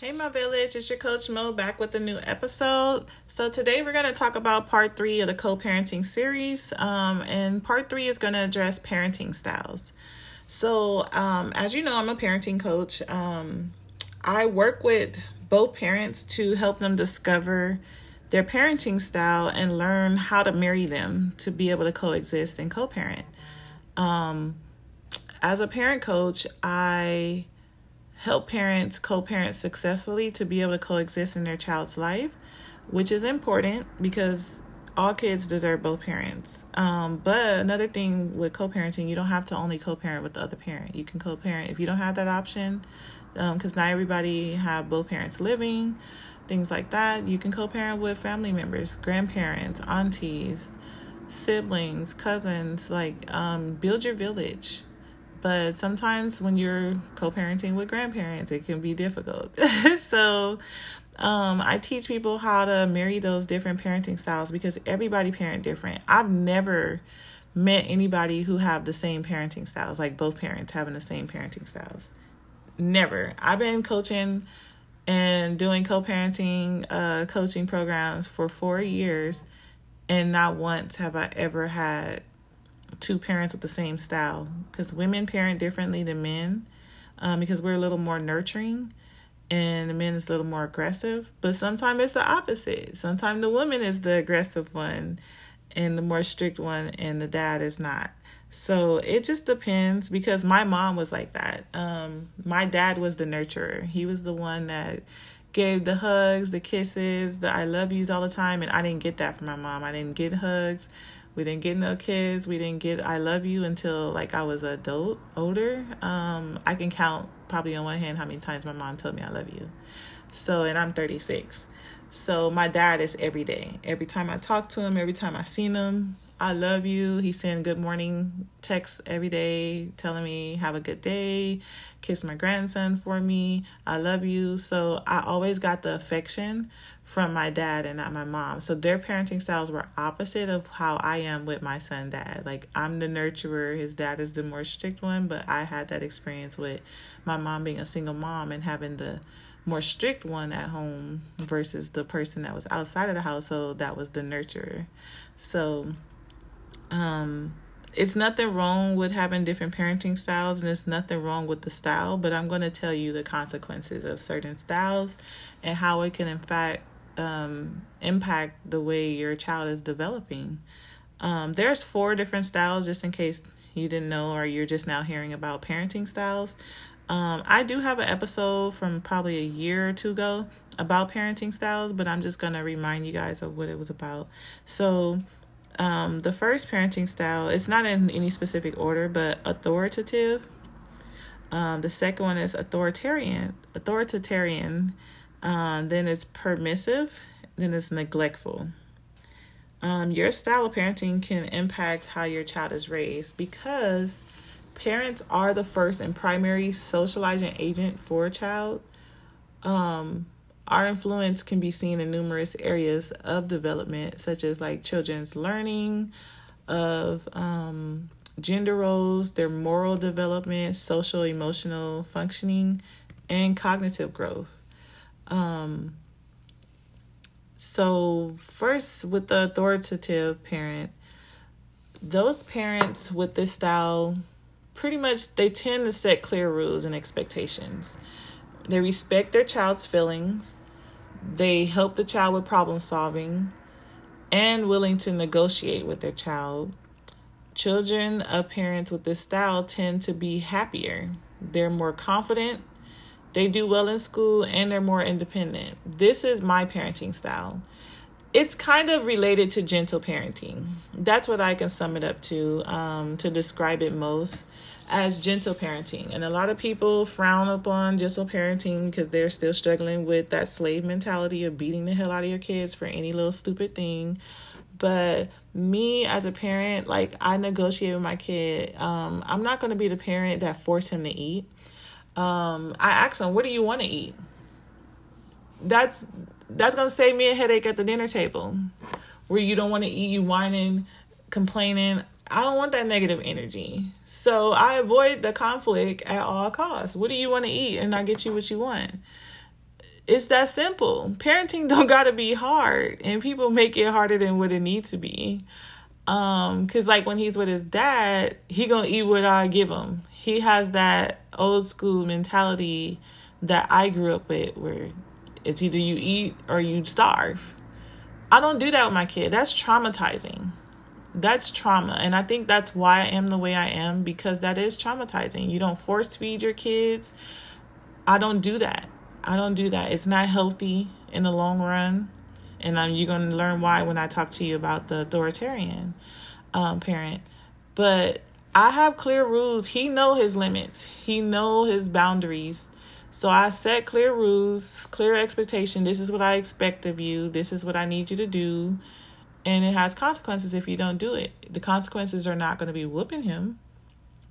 Hey my village, it's your coach Mo back with a new episode. So today we're going to talk about part 3 of the co-parenting series, and part 3 is going to address parenting styles. So as you know, I'm a parenting coach. I work with both parents to help them discover their parenting style and learn how to marry them to be able to coexist and co-parent. As a parent coach, I help parents co-parent successfully to be able to coexist in their child's life, which is important because all kids deserve both parents. But another thing with co-parenting, you don't have to only co-parent with the other parent. You can co-parent if you don't have that option, because not everybody have both parents living, things like that. You can co-parent with family members, grandparents, aunties, siblings, cousins, build your village. But sometimes when you're co-parenting with grandparents, it can be difficult. So I teach people how to marry those different parenting styles because everybody parent different. I've never met anybody who have the same parenting styles, like both parents having the same parenting styles. Never. I've been coaching and doing co-parenting coaching programs for 4 years, and not once have I ever had two parents with the same style, because women parent differently than men, because we're a little more nurturing and the men is a little more aggressive. But sometimes it's the opposite. Sometimes the woman is the aggressive one and the more strict one, and the dad is not. So it just depends, because my mom was like that. My dad was the nurturer. He was the one that gave the hugs, the kisses, the I love yous all the time. And I didn't get that from my mom. I didn't get hugs. We didn't get no kids. We didn't get I love you until I was an adult, older. I can count probably on one hand how many times my mom told me I love you. So, and I'm 36. So my dad is every day. Every time I talk to him, every time I seen him, I love you. He send good morning texts every day telling me have a good day, kiss my grandson for me, I love you. So I always got the affection from my dad and not my mom. So their parenting styles were opposite of how I am with my son dad. I'm the nurturer, his dad is the more strict one, but I had that experience with my mom being a single mom and having the more strict one at home versus the person that was outside of the household that was the nurturer. So it's nothing wrong with having different parenting styles, and it's nothing wrong with the style, but I'm going to tell you the consequences of certain styles and how it can in fact impact the way your child is developing. There's 4 different styles, just in case you didn't know or you're just now hearing about parenting styles. I do have an episode from probably a year or two ago about parenting styles, but I'm just going to remind you guys of what it was about. So the first parenting style, it's not in any specific order, but authoritative. The second one is authoritarian. Then it's permissive. Then it's neglectful. Your style of parenting can impact how your child is raised, because parents are the first and primary socializing agent for a child. Our influence can be seen in numerous areas of development, such as children's learning of gender roles, their moral development, social, emotional functioning, and cognitive growth. So first, with the authoritative parent, those parents with this style, pretty much they tend to set clear rules and expectations. They respect their child's feelings. They help the child with problem solving and willing to negotiate with their child. Children of parents with this style tend to be happier. They're more confident. They do well in school, and they're more independent. This is my parenting style. It's kind of related to gentle parenting. That's what I can sum it up to describe it most as gentle parenting. And a lot of people frown upon gentle parenting because they're still struggling with that slave mentality of beating the hell out of your kids for any little stupid thing. But me as a parent, I negotiate with my kid. I'm not going to be the parent that forced him to eat. I ask him, what do you want to eat? That's going to save me a headache at the dinner table, where you don't want to eat, you whining, complaining. I don't want that negative energy. So I avoid the conflict at all costs. What do you want to eat? And I get you what you want. It's that simple. Parenting don't gotta be hard, and people make it harder than what it needs to be. 'Cause like when he's with his dad, he gonna eat what I give him. He has that old school mentality that I grew up with, where it's either you eat or you starve. I don't do that with my kid. That's traumatizing. That's trauma. And I think that's why I am the way I am, because that is traumatizing. You don't force feed your kids. I don't do that. I don't do that. It's not healthy in the long run. And you're going to learn why when I talk to you about the authoritarian parent. But I have clear rules. He know his limits. He know his boundaries. So I set clear rules, clear expectation. This is what I expect of you. This is what I need you to do. And it has consequences if you don't do it. The consequences are not going to be whooping him,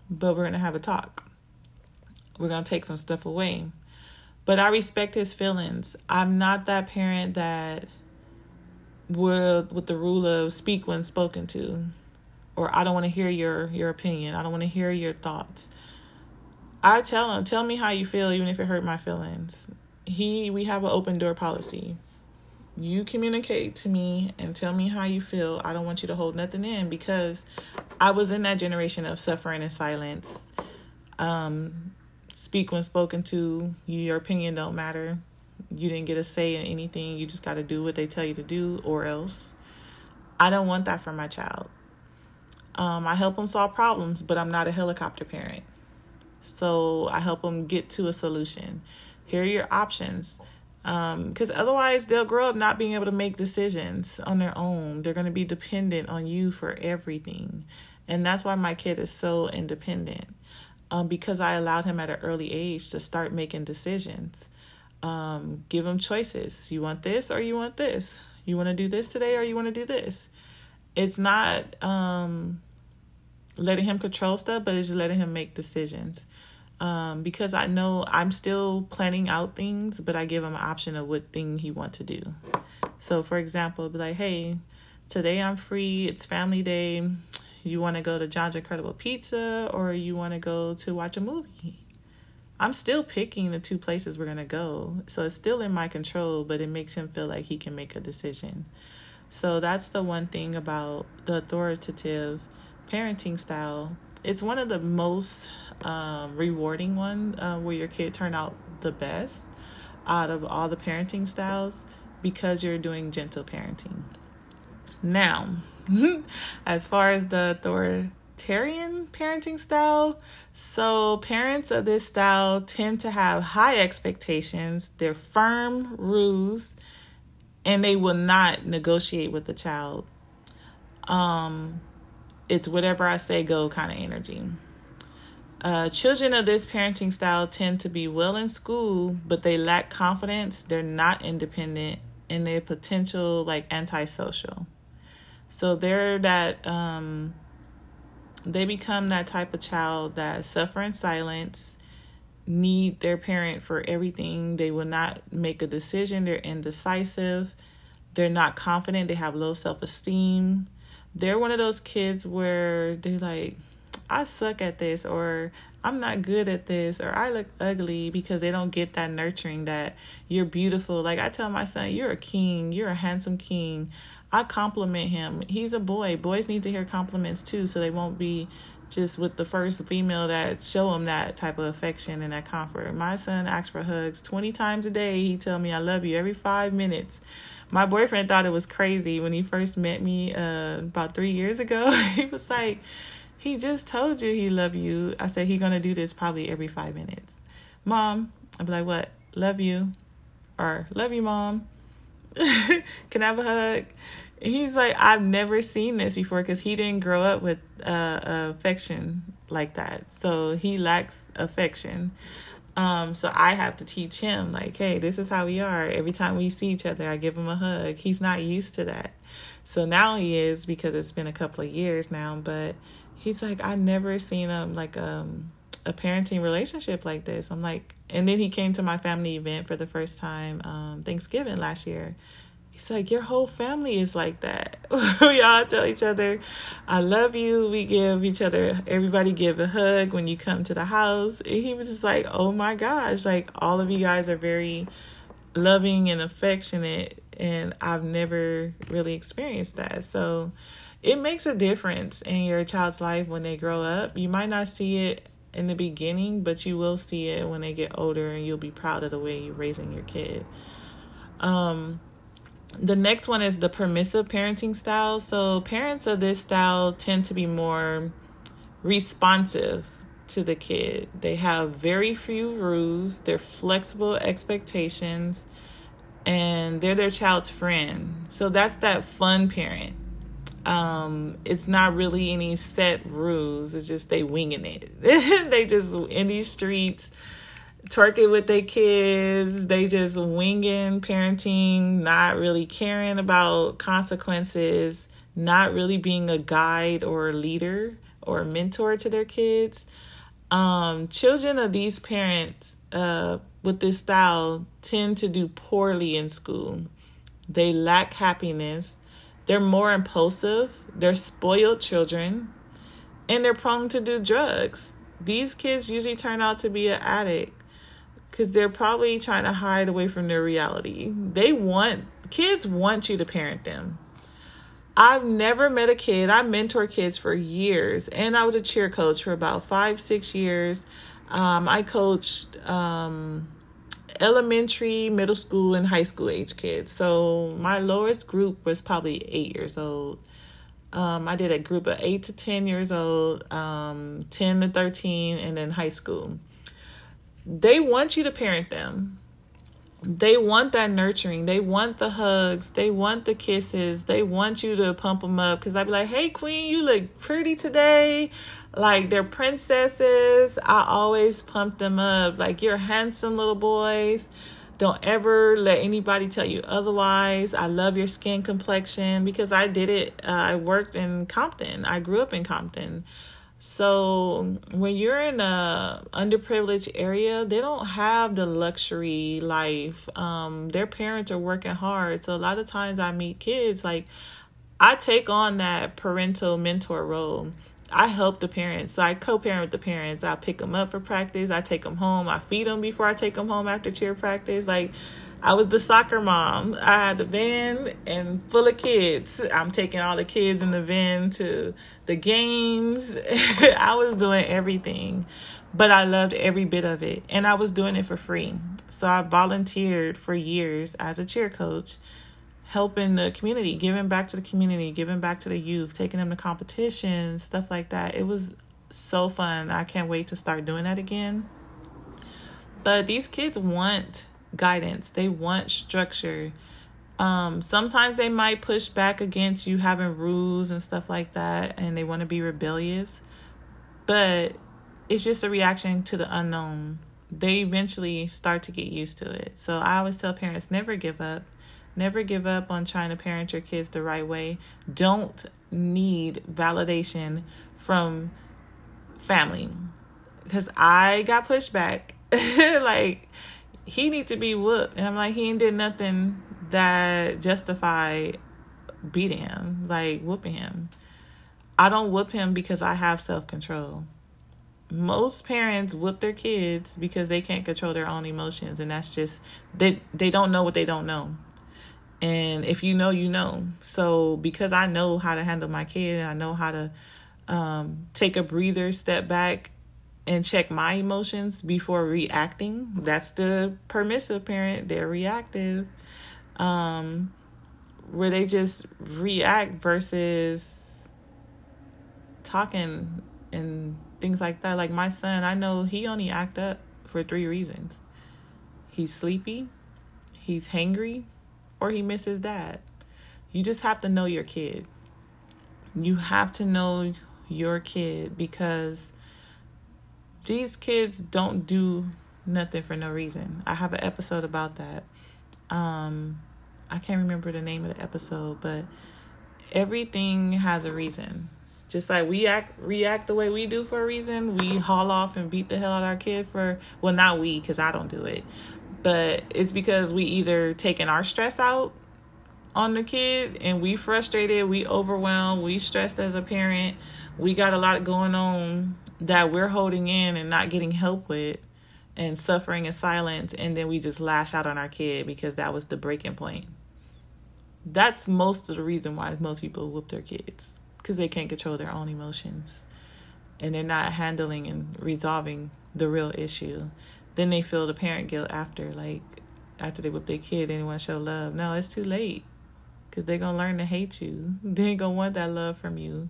but we're going to have a talk. We're going to take some stuff away. But I respect his feelings. I'm not that parent that will, with the rule of speak when spoken to, or I don't want to hear your opinion. I don't want to hear your thoughts. I tell him, tell me how you feel, even if it hurt my feelings. We have an open door policy. You communicate to me and tell me how you feel. I don't want you to hold nothing in, because I was in that generation of suffering in silence. Speak when spoken to. Your opinion don't matter. You didn't get a say in anything. You just got to do what they tell you to do or else. I don't want that for my child. I help them solve problems, but I'm not a helicopter parent. So I help them get to a solution. Here are your options. Because otherwise they'll grow up not being able to make decisions on their own. They're going to be dependent on you for everything. And that's why my kid is so independent, because I allowed him at an early age to start making decisions. Give him choices. You want this or you want this? You want to do this today or you want to do this? It's not letting him control stuff, but it's just letting him make decisions. Because I know I'm still planning out things, but I give him an option of what thing he want to do. So, for example, be like, hey, today I'm free. It's family day. You want to go to John's Incredible Pizza or you want to go to watch a movie? I'm still picking the two places we're going to go. So it's still in my control, but it makes him feel like he can make a decision. So that's the one thing about the authoritative parenting style. It's one of the most rewarding one, where your kid turn out the best out of all the parenting styles, because you're doing gentle parenting. Now, as far as the authoritarian parenting style, so parents of this style tend to have high expectations. They're firm rules, and they will not negotiate with the child. It's whatever I say go kind of energy. Children of this parenting style tend to be well in school, but they lack confidence. They're not independent, and they're potential like antisocial. So they're that they become that type of child that suffer in silence, need their parent for everything. They will not make a decision. They're indecisive. They're not confident. They have low self-esteem. They're one of those kids where they're like, I suck at this, or I'm not good at this, or I look ugly, because they don't get that nurturing that you're beautiful. Like I tell my son, you're a king. You're a handsome king. I compliment him. He's a boy. Boys need to hear compliments too, so they won't be just with the first female that show him that type of affection and that comfort. My son asks for hugs 20 times a day. He tell me I love you every 5 minutes. My boyfriend thought it was crazy when he first met me about 3 years ago. He was like, he just told you he love you. I said, he going to do this probably every 5 minutes. Mom, I'd be like, what? Love you. Or love you, Mom. Can I have a hug? He's like, I've never seen this before, because he didn't grow up with affection like that. So he lacks affection. So I have to teach him, like, hey, this is how we are. Every time we see each other, I give him a hug. He's not used to that. So now he is, because it's been a couple of years now. But he's like, I've never seen a parenting relationship like this. I'm like, and then he came to my family event for the first time, Thanksgiving last year. He's like, your whole family is like that. We all tell each other, I love you. We give each other, everybody give a hug when you come to the house. And he was just like, oh my gosh, like all of you guys are very loving and affectionate, and I've never really experienced that. So it makes a difference in your child's life when they grow up. You might not see it in the beginning, but you will see it when they get older, and you'll be proud of the way you're raising your kid. The next one is the permissive parenting style. So parents of this style tend to be more responsive to the kid. They have very few rules. They're flexible expectations, and they're their child's friend. So that's that fun parent. It's not really any set rules. It's just they winging it. They just in these streets, twerking with their kids. They just winging parenting, not really caring about consequences, not really being a guide or a leader or a mentor to their kids. Children of these parents with this style tend to do poorly in school. They lack happiness. They're more impulsive, they're spoiled children, and they're prone to do drugs. These kids usually turn out to be an addict because they're probably trying to hide away from their reality. Kids want you to parent them. I've never met a kid. I mentor kids for years, and I was a cheer coach for about 5-6 years. I coached elementary, middle school, and high school age kids. So my lowest group was probably 8 years old. I did a group of 8 to 10 years old, 10 to 13, and then high school. They want you to parent them. They want that nurturing. They want the hugs. They want the kisses. They want you to pump them up. Because I'd be like, hey, queen, you look pretty today. Like, they're princesses. I always pump them up. Like, you're handsome, little boys. Don't ever let anybody tell you otherwise. I love your skin complexion. Because I did it. I worked in Compton. I grew up in Compton. So when you're in a underprivileged area, they don't have the luxury life. Their parents are working hard. So a lot of times I meet kids, like, I take on that parental mentor role. I help the parents. So I co-parent with the parents. I pick them up for practice. I take them home. I feed them before I take them home after cheer practice. Like, I was the soccer mom. I had a van and full of kids. I'm taking all the kids in the van to the games. I was doing everything, but I loved every bit of it. And I was doing it for free. So I volunteered for years as a cheer coach, helping the community, giving back to the community, giving back to the youth, taking them to competitions, stuff like that. It was so fun. I can't wait to start doing that again. But these kids want guidance. They want structure. Sometimes they might push back against you having rules and stuff like that, and they want to be rebellious, but it's just a reaction to the unknown. They eventually start to get used to it. So I always tell parents, never give up. Never give up on trying to parent your kids the right way. Don't need validation from family, because I got pushed back. Like, he need to be whooped. And I'm like, he ain't did nothing that justify beating him, like whooping him. I don't whoop him because I have self-control. Most parents whoop their kids because they can't control their own emotions. And that's just, they don't know what they don't know. And if you know, you know. So because I know how to handle my kid, and I know how to take a breather, step back, and check my emotions before reacting. That's the permissive parent. They're reactive. Where they just react versus talking and things like that. Like my son, I know he only act up for 3 reasons. He's sleepy, he's hangry, or he misses dad. You just have to know your kid. You have to know your kid, because these kids don't do nothing for no reason. I have an episode about that. I can't remember the name of the episode, but everything has a reason. Just like we react the way we do for a reason, we haul off and beat the hell out of our kid for, well, not we, because I don't do it. But it's because we either taking our stress out on the kid, and we frustrated, we overwhelmed, we stressed as a parent. We got a lot going on that we're holding in and not getting help with. and suffering in silence, and then we just lash out on our kid because that was the breaking point. That's most of the reason why most people whoop their kids, because they can't control their own emotions and they're not handling and resolving the real issue. Then they feel the parent guilt after they whip their kid, anyone show love. No, it's too late, because they're going to learn to hate you. They ain't going to want that love from you,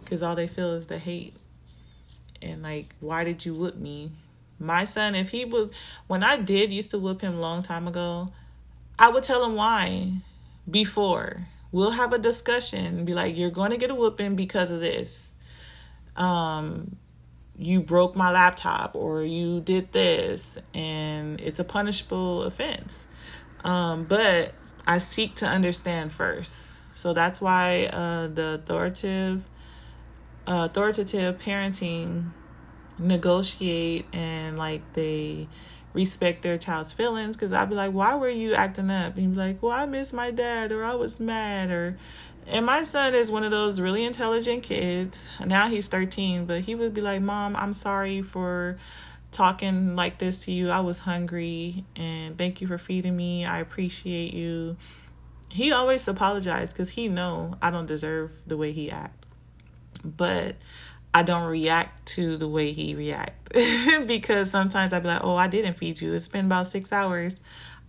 because all they feel is the hate. And why did you whip me? My son, when I used to whip him a long time ago, I would tell him why before. We'll have a discussion, be like, you're going to get a whooping because of this. You broke my laptop, or you did this, and it's a punishable offense. But I seek to understand first. So that's why the authoritative parenting negotiate, and they respect their child's feelings, because I'd be like, why were you acting up? And you'd be like, well, I miss my dad, or I was mad, and my son is one of those really intelligent kids. Now he's 13, but he would be like, Mom, I'm sorry for talking like this to you. I was hungry, and thank you for feeding me. I appreciate you. He always apologized, because he know I don't deserve the way he act, but I don't react to the way he react because sometimes I'd be like, oh, I didn't feed you. It's been about 6 hours.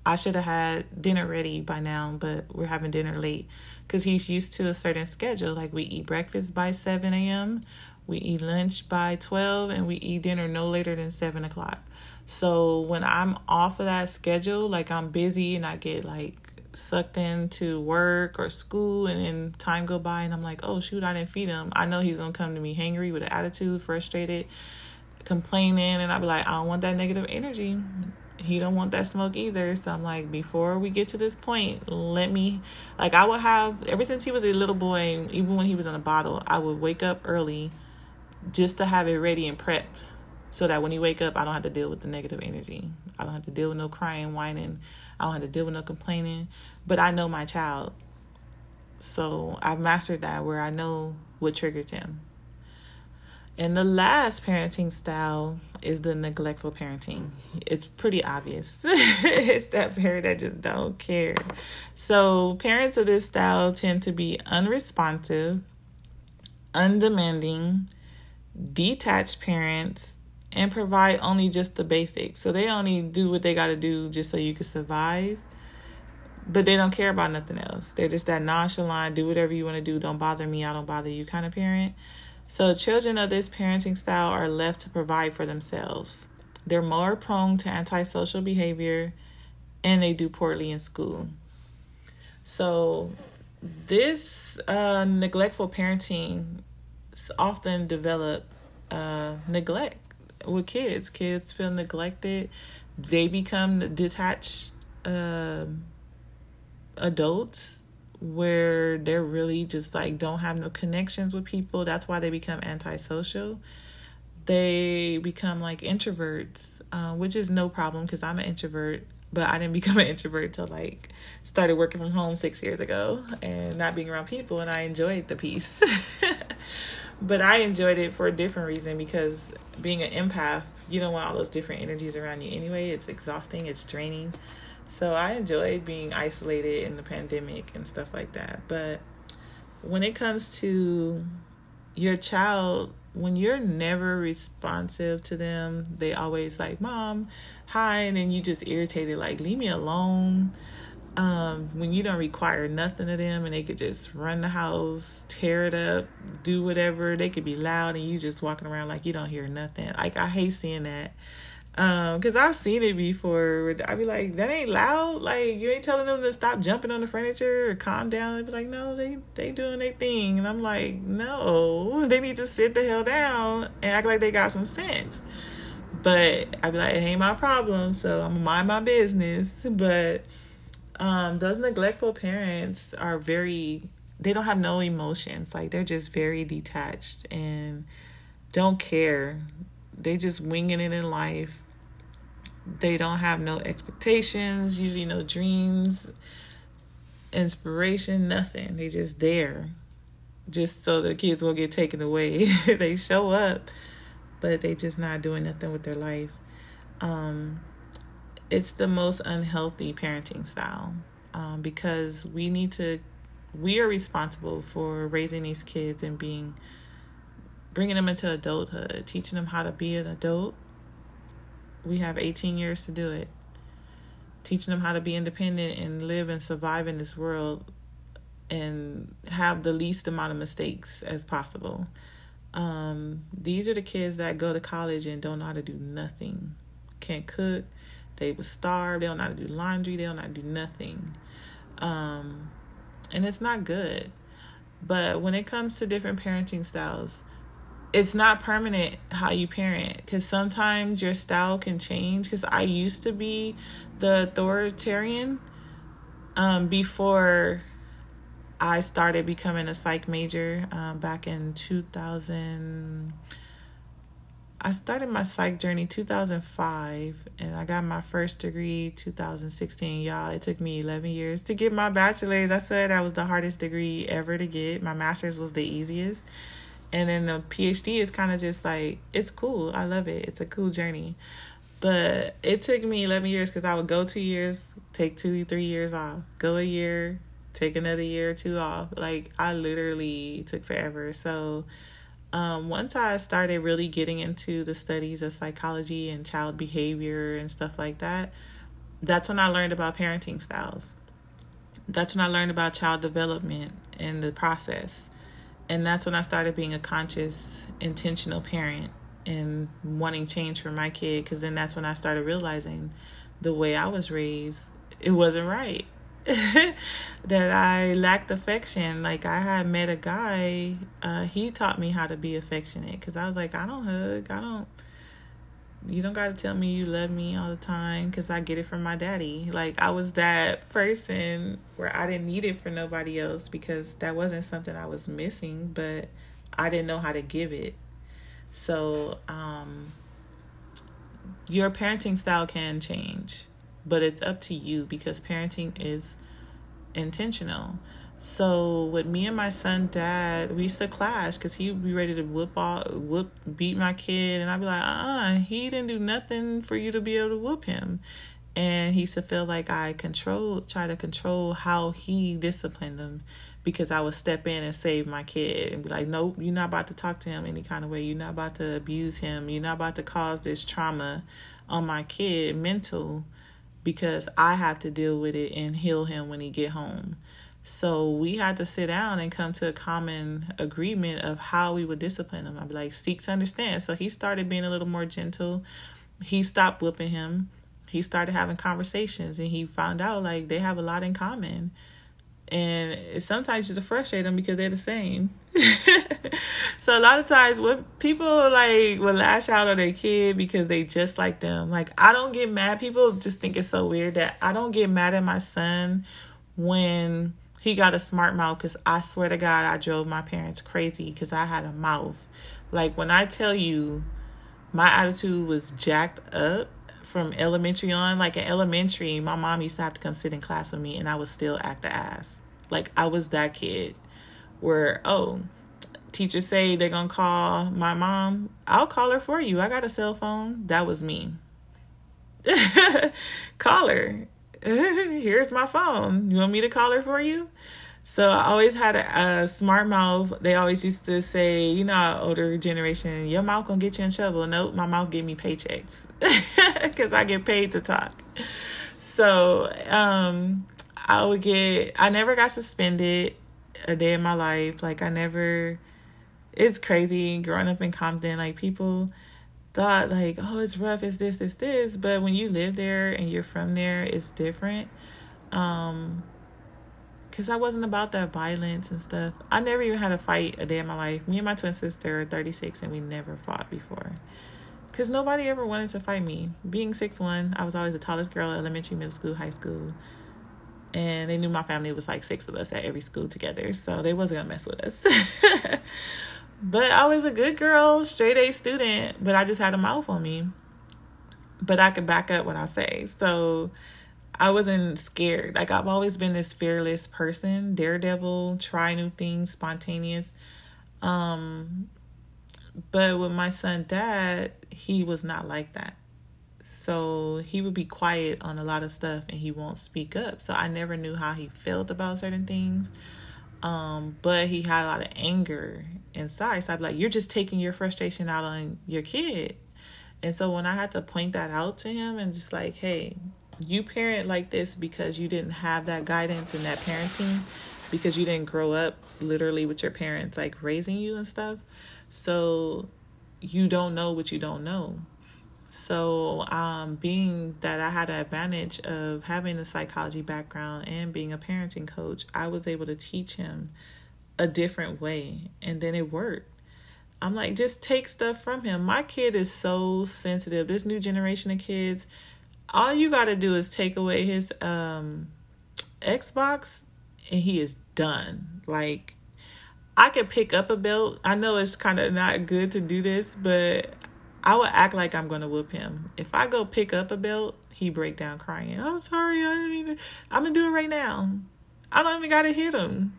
I should have had dinner ready by now, but we're having dinner late, because he's used to a certain schedule. We eat breakfast by 7 a.m., we eat lunch by 12, and we eat dinner no later than 7 o'clock. So when I'm off of that schedule, I'm busy and I get sucked into work or school, and then time go by and I'm like, oh shoot, I didn't feed him. I know he's gonna come to me hangry with an attitude, frustrated, complaining, and I'll be like, I don't want that negative energy. He don't want that smoke either. So I'm like, before we get to this point, let me, I would have, ever since he was a little boy, even when he was in a bottle, I would wake up early just to have it ready and prepped, so that when he wake up, I don't have to deal with the negative energy. I don't have to deal with no crying, whining. I don't have to deal with no complaining. But I know my child. So I've mastered that, where I know what triggers him. And the last parenting style is the neglectful parenting. It's pretty obvious. It's that parent that just don't care. So parents of this style tend to be unresponsive, undemanding, detached parents, and provide only just the basics. So they only do what they got to do just so you can survive, but they don't care about nothing else. They're just that nonchalant, do whatever you want to do, don't bother me, I don't bother you kind of parent. So children of this parenting style are left to provide for themselves. They're more prone to antisocial behavior, and they do poorly in school. So this neglectful parenting often develop neglect with kids. Kids feel neglected. They become detached adults, where they're really just don't have no connections with people. That's why they become antisocial. They become introverts, which is no problem, because I'm an introvert. But I didn't become an introvert till started working from home 6 years ago and not being around people, and I enjoyed the peace. But I enjoyed it for a different reason, because being an empath, you don't want all those different energies around you anyway. It's exhausting. It's draining. So I enjoyed being isolated in the pandemic and stuff like that. But when it comes to your child, when you're never responsive to them, they always Mom, hi, and then you just irritated, leave me alone. When you don't require nothing of them, and they could just run the house, tear it up, do whatever. They could be loud, and you just walking around you don't hear nothing. I hate seeing that. Because I've seen it before. I'd be like, that ain't loud. You ain't telling them to stop jumping on the furniture or calm down. They'd be like, no, they doing their thing. And I'm like, no, they need to sit the hell down and act like they got some sense. But I'd be like, it ain't my problem, so I'm gonna mind my business. But those neglectful parents are they don't have no emotions. They're just very detached and don't care. They just winging it in life. They don't have no expectations, usually no dreams, inspiration, nothing. They just there, just so the kids won't get taken away. They show up, but they just not doing nothing with their life. It's the most unhealthy parenting style, because we are responsible for raising these kids and bringing them into adulthood, teaching them how to be an adult. We have 18 years to do it. Teaching them how to be independent and live and survive in this world and have the least amount of mistakes as possible. These are the kids that go to college and don't know how to do nothing. Can't cook. They were starved. They don't know how to do laundry. They don't know how to do nothing. And it's not good. But when it comes to different parenting styles, it's not permanent how you parent, because sometimes your style can change. Because I used to be the authoritarian before I started becoming a psych major back in 2000. I started my psych journey 2005, and I got my first degree 2016. Y'all, it took me 11 years to get my bachelor's. I said that was the hardest degree ever to get. My master's was the easiest. And then the PhD is kind of just like, it's cool. I love it. It's a cool journey. But it took me 11 years because I would go 2 years, take 2-3 years off, go a year, take another year or two off. Like, I literally took forever. So once I started really getting into the studies of psychology and child behavior and stuff like that, that's when I learned about parenting styles. That's when I learned about child development and the process. And that's when I started being a conscious, intentional parent and wanting change for my kid. Because then that's when I started realizing the way I was raised, it wasn't right. That I lacked affection. Like, I had met a guy, he taught me how to be affectionate. Because I was like, I don't hug. You don't got to tell me you love me all the time, because I get it from my daddy. Like, I was that person where I didn't need it for nobody else, because that wasn't something I was missing, but I didn't know how to give it. So your parenting style can change, but it's up to you, because parenting is intentional. So with me and my son, dad, we used to clash because he would be ready to beat my kid. And I'd be like, he didn't do nothing for you to be able to whoop him. And he used to feel like I try to control how he disciplined him, because I would step in and save my kid and be like, nope, you're not about to talk to him any kind of way. You're not about to abuse him. You're not about to cause this trauma on my kid, mental, because I have to deal with it and heal him when he get home. So we had to sit down and come to a common agreement of how we would discipline him. I'd be like, seek to understand. So he started being a little more gentle. He stopped whipping him. He started having conversations, and he found out, like, they have a lot in common. And it sometimes just to frustrate them because they're the same. So a lot of times what people like will lash out on their kid because they just like them. Like, I don't get mad. People just think it's so weird that I don't get mad at my son when he got a smart mouth, because I swear to God, I drove my parents crazy because I had a mouth. Like, when I tell you my attitude was jacked up from elementary on, like in elementary, my mom used to have to come sit in class with me and I would still act the ass. Like, I was that kid where, teachers say they're going to call my mom. I'll call her for you. I got a cell phone. That was me. Call her. Here's my phone. You want me to call her for you? So I always had a smart mouth. They always used to say, older generation, your mouth gonna get you in trouble. Nope, my mouth gave me paychecks because I get paid to talk. So I never got suspended a day in my life. Like, it's crazy growing up in Compton. Like, people thought like, it's rough, it's this, but when you live there and you're from there, it's different. Because I wasn't about that violence and stuff. I never even had a fight a day in my life. Me and my twin sister are 36 and we never fought before, because nobody ever wanted to fight me. Being 6'1", I was always the tallest girl in elementary, middle school, high school, and they knew my family was like 6 of us at every school together, so they wasn't gonna mess with us. But I was a good girl, straight A student, but I just had a mouth on me. But I could back up what I say. So I wasn't scared. Like, I've always been this fearless person, daredevil, try new things, spontaneous. But with my son, dad, he was not like that. So he would be quiet on a lot of stuff and he won't speak up. So I never knew how he felt about certain things. But he had a lot of anger inside. So I'd be like, you're just taking your frustration out on your kid. And so when I had to point that out to him and just like, hey, you parent like this because you didn't have that guidance and that parenting, because you didn't grow up literally with your parents, like raising you and stuff. So you don't know what you don't know. So being that I had an advantage of having a psychology background and being a parenting coach, I was able to teach him a different way. And then it worked. I'm like, just take stuff from him. My kid is so sensitive. This new generation of kids, all you got to do is take away his Xbox and he is done. Like, I could pick up a belt. I know it's kind of not good to do this, but I would act like I'm going to whoop him. If I go pick up a belt, he break down crying. I'm sorry. I'm going to do it right now. I don't even got to hit him.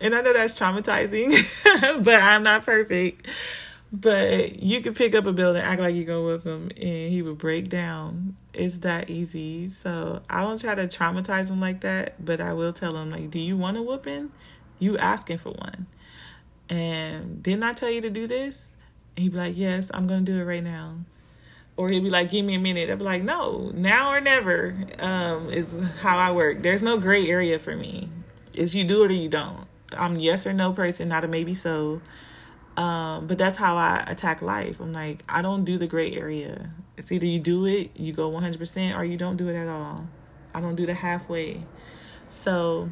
And I know that's traumatizing, but I'm not perfect. But you can pick up a belt and act like you're going to whoop him and he would break down. It's that easy. So I don't try to traumatize him like that, but I will tell him, like, do you want a whooping? You asking for one. And didn't I tell you to do this? And he'd be like, yes, I'm going to do it right now. Or he'd be like, give me a minute. I'd be like, no, now or never is how I work. There's no gray area for me. It's you do it or you don't. I'm a yes or no person, not a maybe so. But that's how I attack life. I'm like, I don't do the gray area. It's either you do it, you go 100%, or you don't do it at all. I don't do the halfway. So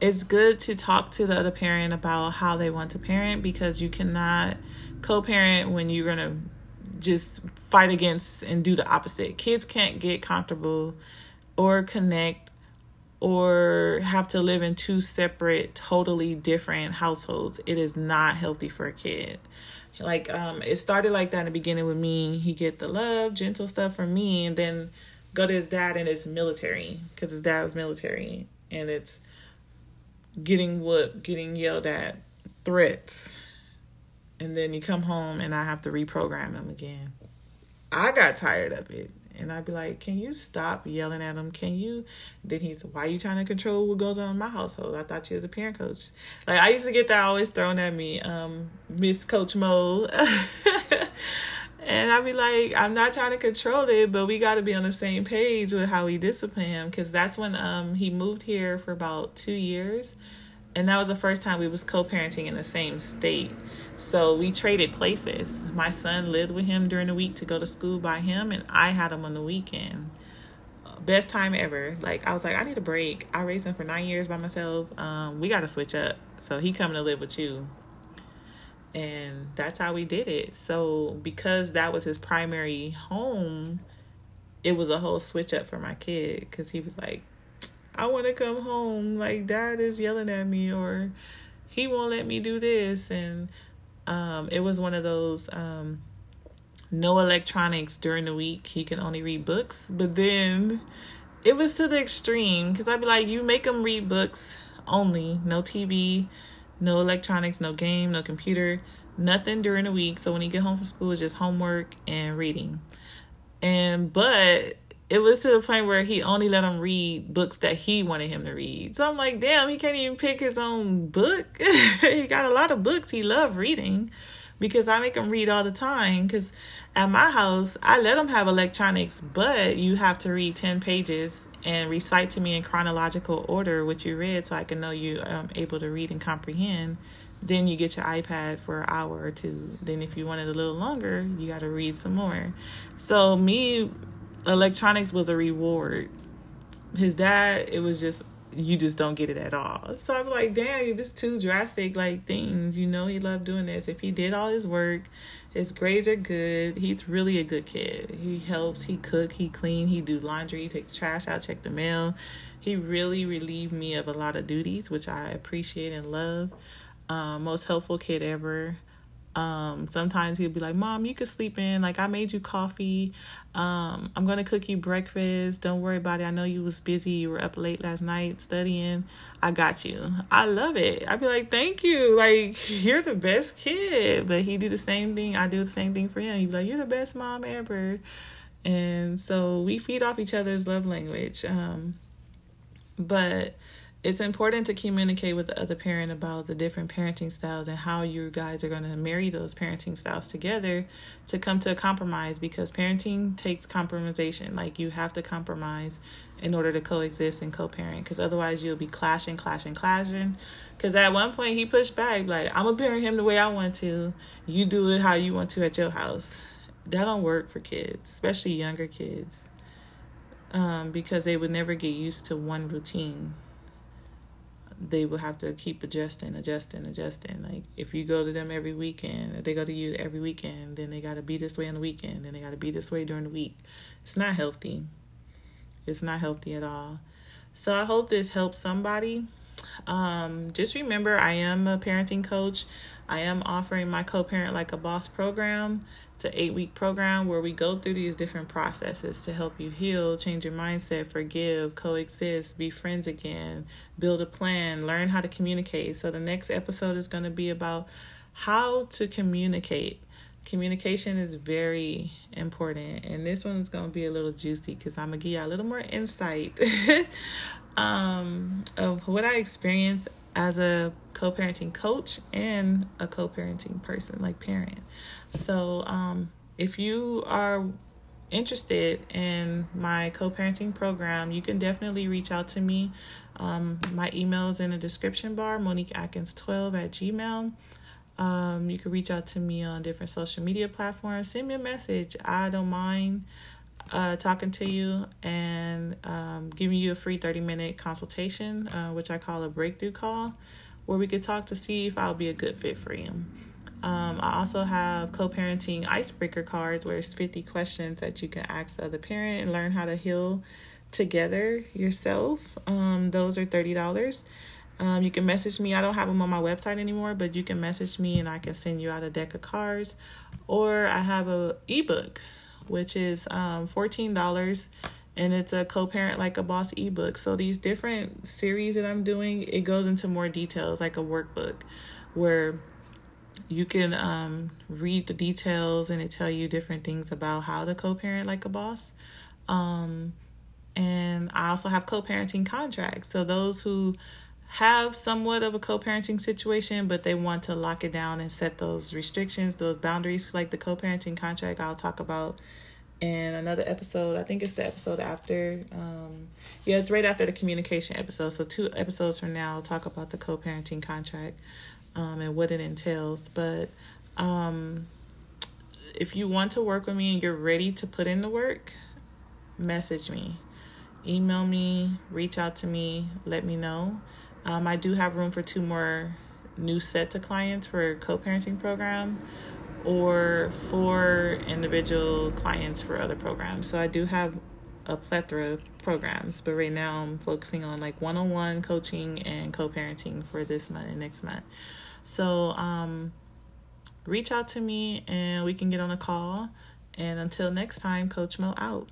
it's good to talk to the other parent about how they want to parent, because you cannot co-parent when you're going to just fight against and do the opposite. Kids can't get comfortable or connect or have to live in two separate, totally different households. It is not healthy for a kid. Like, it started like that in the beginning with me. He get the love, gentle stuff from me, and then go to his dad, and it's military, because his dad was military, and it's getting whooped, getting yelled at, threats. And then you come home and I have to reprogram him again. I got tired of it. And I'd be like, can you stop yelling at him? Can you? Then he's, why are you trying to control what goes on in my household? I thought you was a parent coach. Like, I used to get that always thrown at me, Miss Coach Mo. And I'd be like, I'm not trying to control it, but we got to be on the same page with how we discipline him. Because that's when he moved here for about 2 years. And that was the first time we was co-parenting in the same state. So we traded places. My son lived with him during the week to go to school by him, and I had him on the weekend. Best time ever. Like, I was like, I need a break. I raised him for 9 years by myself. We got to switch up. So he coming to live with you. And that's how we did it. So because that was his primary home, it was a whole switch up for my kid, because he was like, I want to come home. Like, dad is yelling at me, or he won't let me do this. And it was one of those no electronics during the week. He can only read books. But then it was to the extreme, because I'd be like, you make him read books only. No TV, no electronics, no game, no computer, nothing during the week. So when he get home from school, it's just homework and reading. But it was to the point where he only let him read books that he wanted him to read. So I'm like, damn, he can't even pick his own book. He got a lot of books. He loved reading, because I make him read all the time. Because at my house, I let him have electronics, but you have to read 10 pages and recite to me in chronological order what you read, so I can know you able to read and comprehend. Then you get your iPad for an hour or two. Then if you want it a little longer, you got to read some more. So electronics was a reward. His dad, it was just, you just don't get it at all. So I'm like, damn, you're just too drastic, like, things. You know he loved doing this. If he did all his work, his grades are good. He's really a good kid. He helps, he cook, he clean, he do laundry, take the trash out, check the mail. He really relieved me of a lot of duties, which I appreciate and love. Most helpful kid ever. Sometimes he'd be like, Mom, you could sleep in. Like, I made you coffee. I'm going to cook you breakfast. Don't worry about it. I know you was busy. You were up late last night studying. I got you. I love it. I'd be like, thank you. Like, you're the best kid. But he do the same thing. I do the same thing for him. He'd be like, you're the best mom ever. And so we feed off each other's love language. But it's important to communicate with the other parent about the different parenting styles and how you guys are going to marry those parenting styles together to come to a compromise, because parenting takes compromisation. Like, you have to compromise in order to coexist and co-parent, because otherwise you'll be clashing. Because at one point he pushed back, like, I'm going to parent him the way I want to. You do it how you want to at your house. That don't work for kids, especially younger kids, because they would never get used to one routine. They will have to keep adjusting. Like, if you go to them every weekend, if they go to you every weekend, then they got to be this way on the weekend, then they got to be this way during the week. It's not healthy. It's not healthy at all. So I hope this helps somebody. Just remember, I am a parenting coach. I am offering my Co-Parent Like a Boss program. It's an 8-week program where we go through these different processes to help you heal, change your mindset, forgive, coexist, be friends again, build a plan, learn how to communicate. So the next episode is going to be about how to communicate. Communication is very important, and this one's going to be a little juicy because I'm going to give y'all a little more insight of what I experienced as a co-parenting coach and a co-parenting person, like parent. So if you are interested in my co-parenting program, you can definitely reach out to me. My email is in the description bar, MoniqueAtkins12@gmail.com. You can reach out to me on different social media platforms. Send me a message. I don't mind talking to you and giving you a free 30-minute consultation, which I call a breakthrough call, where we could talk to see if I'll be a good fit for you. I also have co-parenting icebreaker cards, where it's 50 questions that you can ask the other parent and learn how to heal together yourself. Those are $30. You can message me. I don't have them on my website anymore, but you can message me and I can send you out a deck of cards. Or I have an ebook, which is $14, and it's a Co-Parent Like a Boss ebook. So these different series that I'm doing, it goes into more details, like a workbook where you can read the details and it tell you different things about how to co-parent like a boss. And I also have co-parenting contracts. So those who have somewhat of a co-parenting situation, but they want to lock it down and set those restrictions, those boundaries, like the co-parenting contract I'll talk about in another episode. I think it's the episode after. It's right after the communication episode. So 2 episodes from now, I'll talk about the co-parenting contract and what it entails. But if you want to work with me and you're ready to put in the work, message me, email me, reach out to me, let me know. I do have room for 2 more new sets of clients for co-parenting program, or 4 individual clients for other programs. So I do have a plethora of programs, but right now I'm focusing on like one-on-one coaching and co-parenting for this month and next month. So reach out to me and we can get on a call. And until next time, Coach Mo out.